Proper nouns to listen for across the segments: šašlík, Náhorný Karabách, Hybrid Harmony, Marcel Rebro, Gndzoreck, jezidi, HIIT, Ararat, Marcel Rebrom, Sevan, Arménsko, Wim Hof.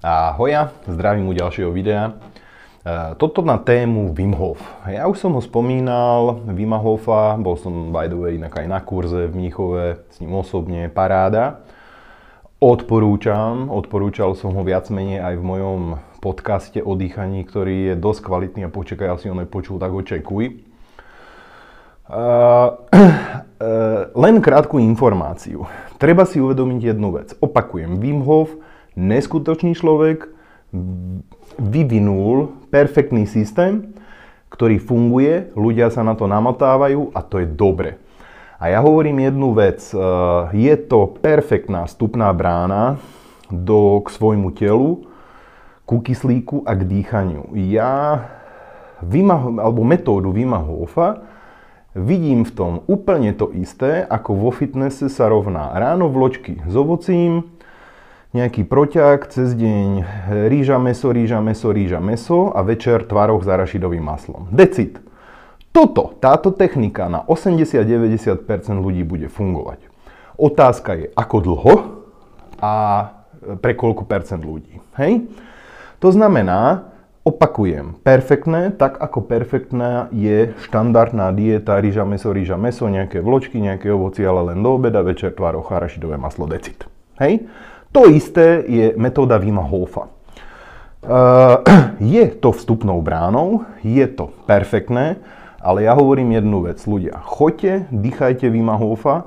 Ahoj, zdravím u ďalšieho videa. Toto na tému Wim Hof. Ja už som ho spomínal, Wima Hofa, bol som by the way inak aj na kurze v Mníchove, s ním osobne, paráda. Odporúčal som ho viac menej aj v mojom podcaste o dýchaní, ktorý je dosť kvalitný a počkaj, asi ho nepočul, tak ho čekuj. Len krátku informáciu. Treba si uvedomiť jednu vec. Opakujem, Wim Hof, neskutočný človek, vyvinul perfektný systém, ktorý funguje, ľudia sa na to namotávajú a to je dobre. A ja hovorím jednu vec, je to perfektná vstupná brána k svojmu telu, ku kyslíku a k dýchaniu. Ja metódu Wima Hofa vidím v tom úplne to isté, ako vo fitnesse sa rovná ráno vločky s ovocím, nejaký proťák, cez deň rýža, mäso a večer tvaroh s arašidovým maslom. Decid. Táto technika na 80-90% ľudí bude fungovať. Otázka je, ako dlho a pre koľko percent ľudí. Hej? To znamená, opakujem, perfektné, tak ako perfektná je štandardná dieta rýža, mäso, nejaké vločky, nejaké ovoci, ale len do obeda, večer tvaroh, arašidové maslo, decid. Hej? To isté je metóda Wima Hofa. Je to vstupnou bránou, je to perfektné, ale ja hovorím jednu vec, ľudia. Choďte, dýchajte Wima Hofa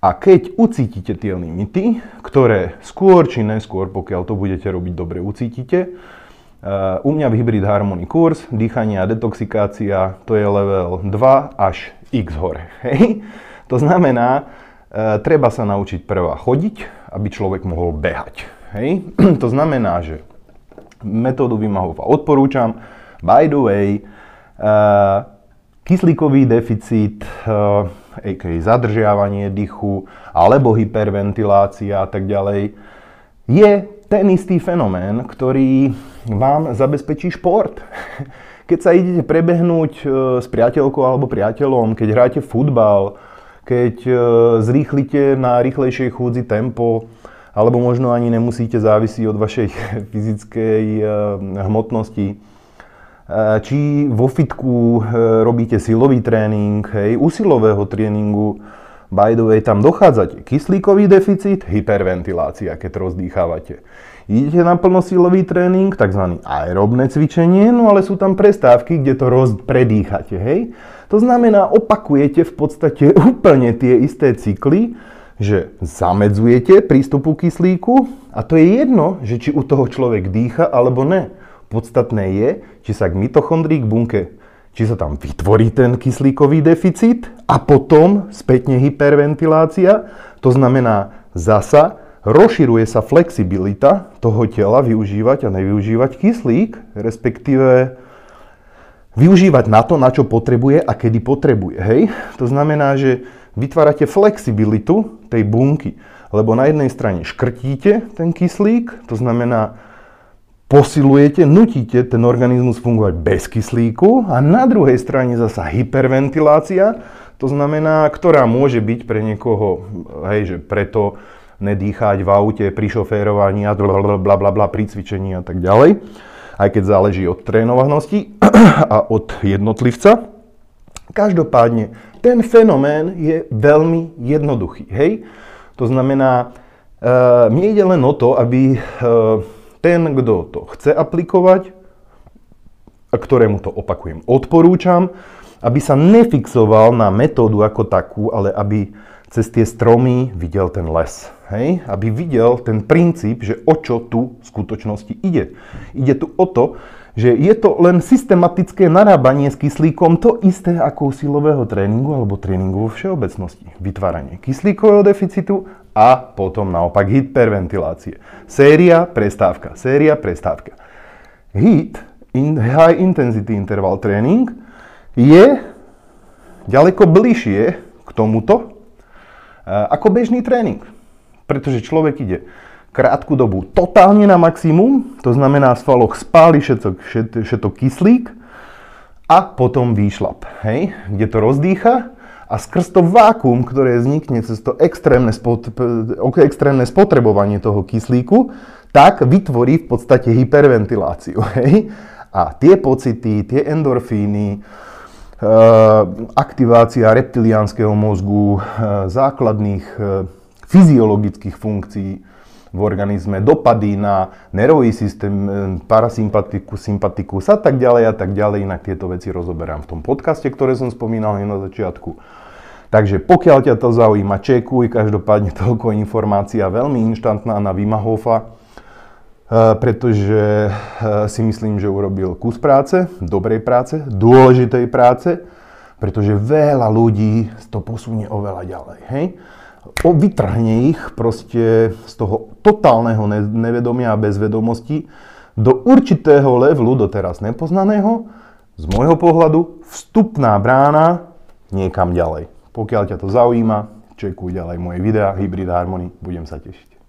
a keď ucítite tie limity, ktoré skôr či neskôr, pokiaľ to budete robiť dobre, ucítite. U mňa v Hybrid Harmony kurz, dýchanie a detoxikácia, to je level 2 až X hore. Hej? To znamená, treba sa naučiť prvá chodiť, aby človek mohol behať. Hej? To znamená, že metódu Wima Hofa odporúčam. By the way, kyslíkový deficit, aka zadržiavanie dýchu, alebo hyperventilácia a tak ďalej, je ten istý fenomén, ktorý vám zabezpečí šport. Keď sa idete prebehnúť s priateľkou alebo priateľom, keď hráte futbal, keď zrýchlite na rýchlejšej chôdzi tempo, alebo možno ani nemusíte, závisí od vašej fyzickej hmotnosti. Či vo fitku robíte silový tréning, hej, u silového tréningu, by the way, tam dochádzate kyslíkový deficit, hyperventilácia, keď rozdýchávate. Idete na plnosilový tréning, tzv. aerobné cvičenie, no ale sú tam prestávky, kde to predýchate, hej. To znamená, opakujete v podstate úplne tie isté cykly, že zamedzujete prístupu kyslíku a to je jedno, že či u toho človek dýcha alebo ne. Podstatné je, či sa k mitochondrii, k bunke, či sa tam vytvorí ten kyslíkový deficit a potom spätne hyperventilácia. To znamená zasa rozširuje sa flexibilita toho tela využívať a nevyužívať kyslík, respektíve využívať na to, na čo potrebuje a kedy potrebuje, hej? To znamená, že vytvárate flexibilitu tej bunky, lebo na jednej strane škrtíte ten kyslík, to znamená posilujete, nutíte ten organizmus fungovať bez kyslíku a na druhej strane zasa hyperventilácia, to znamená, ktorá môže byť pre niekoho, hej, že preto nedýchať v aute, pri šoférovaní a blablabla, pri cvičení a tak ďalej. Aj keď záleží od trénovanosti a od jednotlivca. Každopádne, ten fenomén je veľmi jednoduchý, hej? To znamená, mne ide len o to, aby ten, kto to chce aplikovať, a ktorému to opakujem, odporúčam, aby sa nefixoval na metódu ako takú, ale aby cez tie stromy videl ten les. Hej? Aby videl ten princíp, že o čo tu v skutočnosti ide. Ide tu o to, že je to len systematické narábanie s kyslíkom to isté ako u silového tréningu alebo tréningu vo všeobecnosti. Vytváranie kyslíkového deficitu a potom naopak hyperventilácie. Séria, prestávka, séria, prestávka. HIIT, High Intensity Interval Training, je ďaleko bližšie k tomuto ako bežný tréning. Pretože človek ide krátku dobu totálne na maximum, to znamená v svaloch spáli všetok kyslík a potom výšlap, hej, kde to rozdýcha a skrz to vákuum, ktoré vznikne cez to extrémne spotrebovanie toho kyslíku, tak vytvorí v podstate hyperventiláciu. Hej? A tie pocity, tie endorfíny, aktivácia reptiliánskeho mozgu, základných fyziologických funkcií v organizme, dopady na nervový systém, parasympatiku, sympatikus a tak ďalej, inak tieto veci rozoberám v tom podcaste, ktoré som spomínal na začiatku. Takže pokiaľ ťa to zaujíma, čekuj, každopádne toľko informácia, veľmi inštantná na Wima Hofa, pretože si myslím, že urobil kus práce, dobrej práce, dôležitej práce, pretože veľa ľudí to posunie oveľa ďalej, hej? Vytrhne ich proste z toho totálneho nevedomia a bezvedomosti do určitého levelu, doteraz nepoznaného, z môjho pohľadu, vstupná brána niekam ďalej. Pokiaľ ťa to zaujíma, čekuj ďalej moje videá Hybrid Harmony, budem sa tešiť.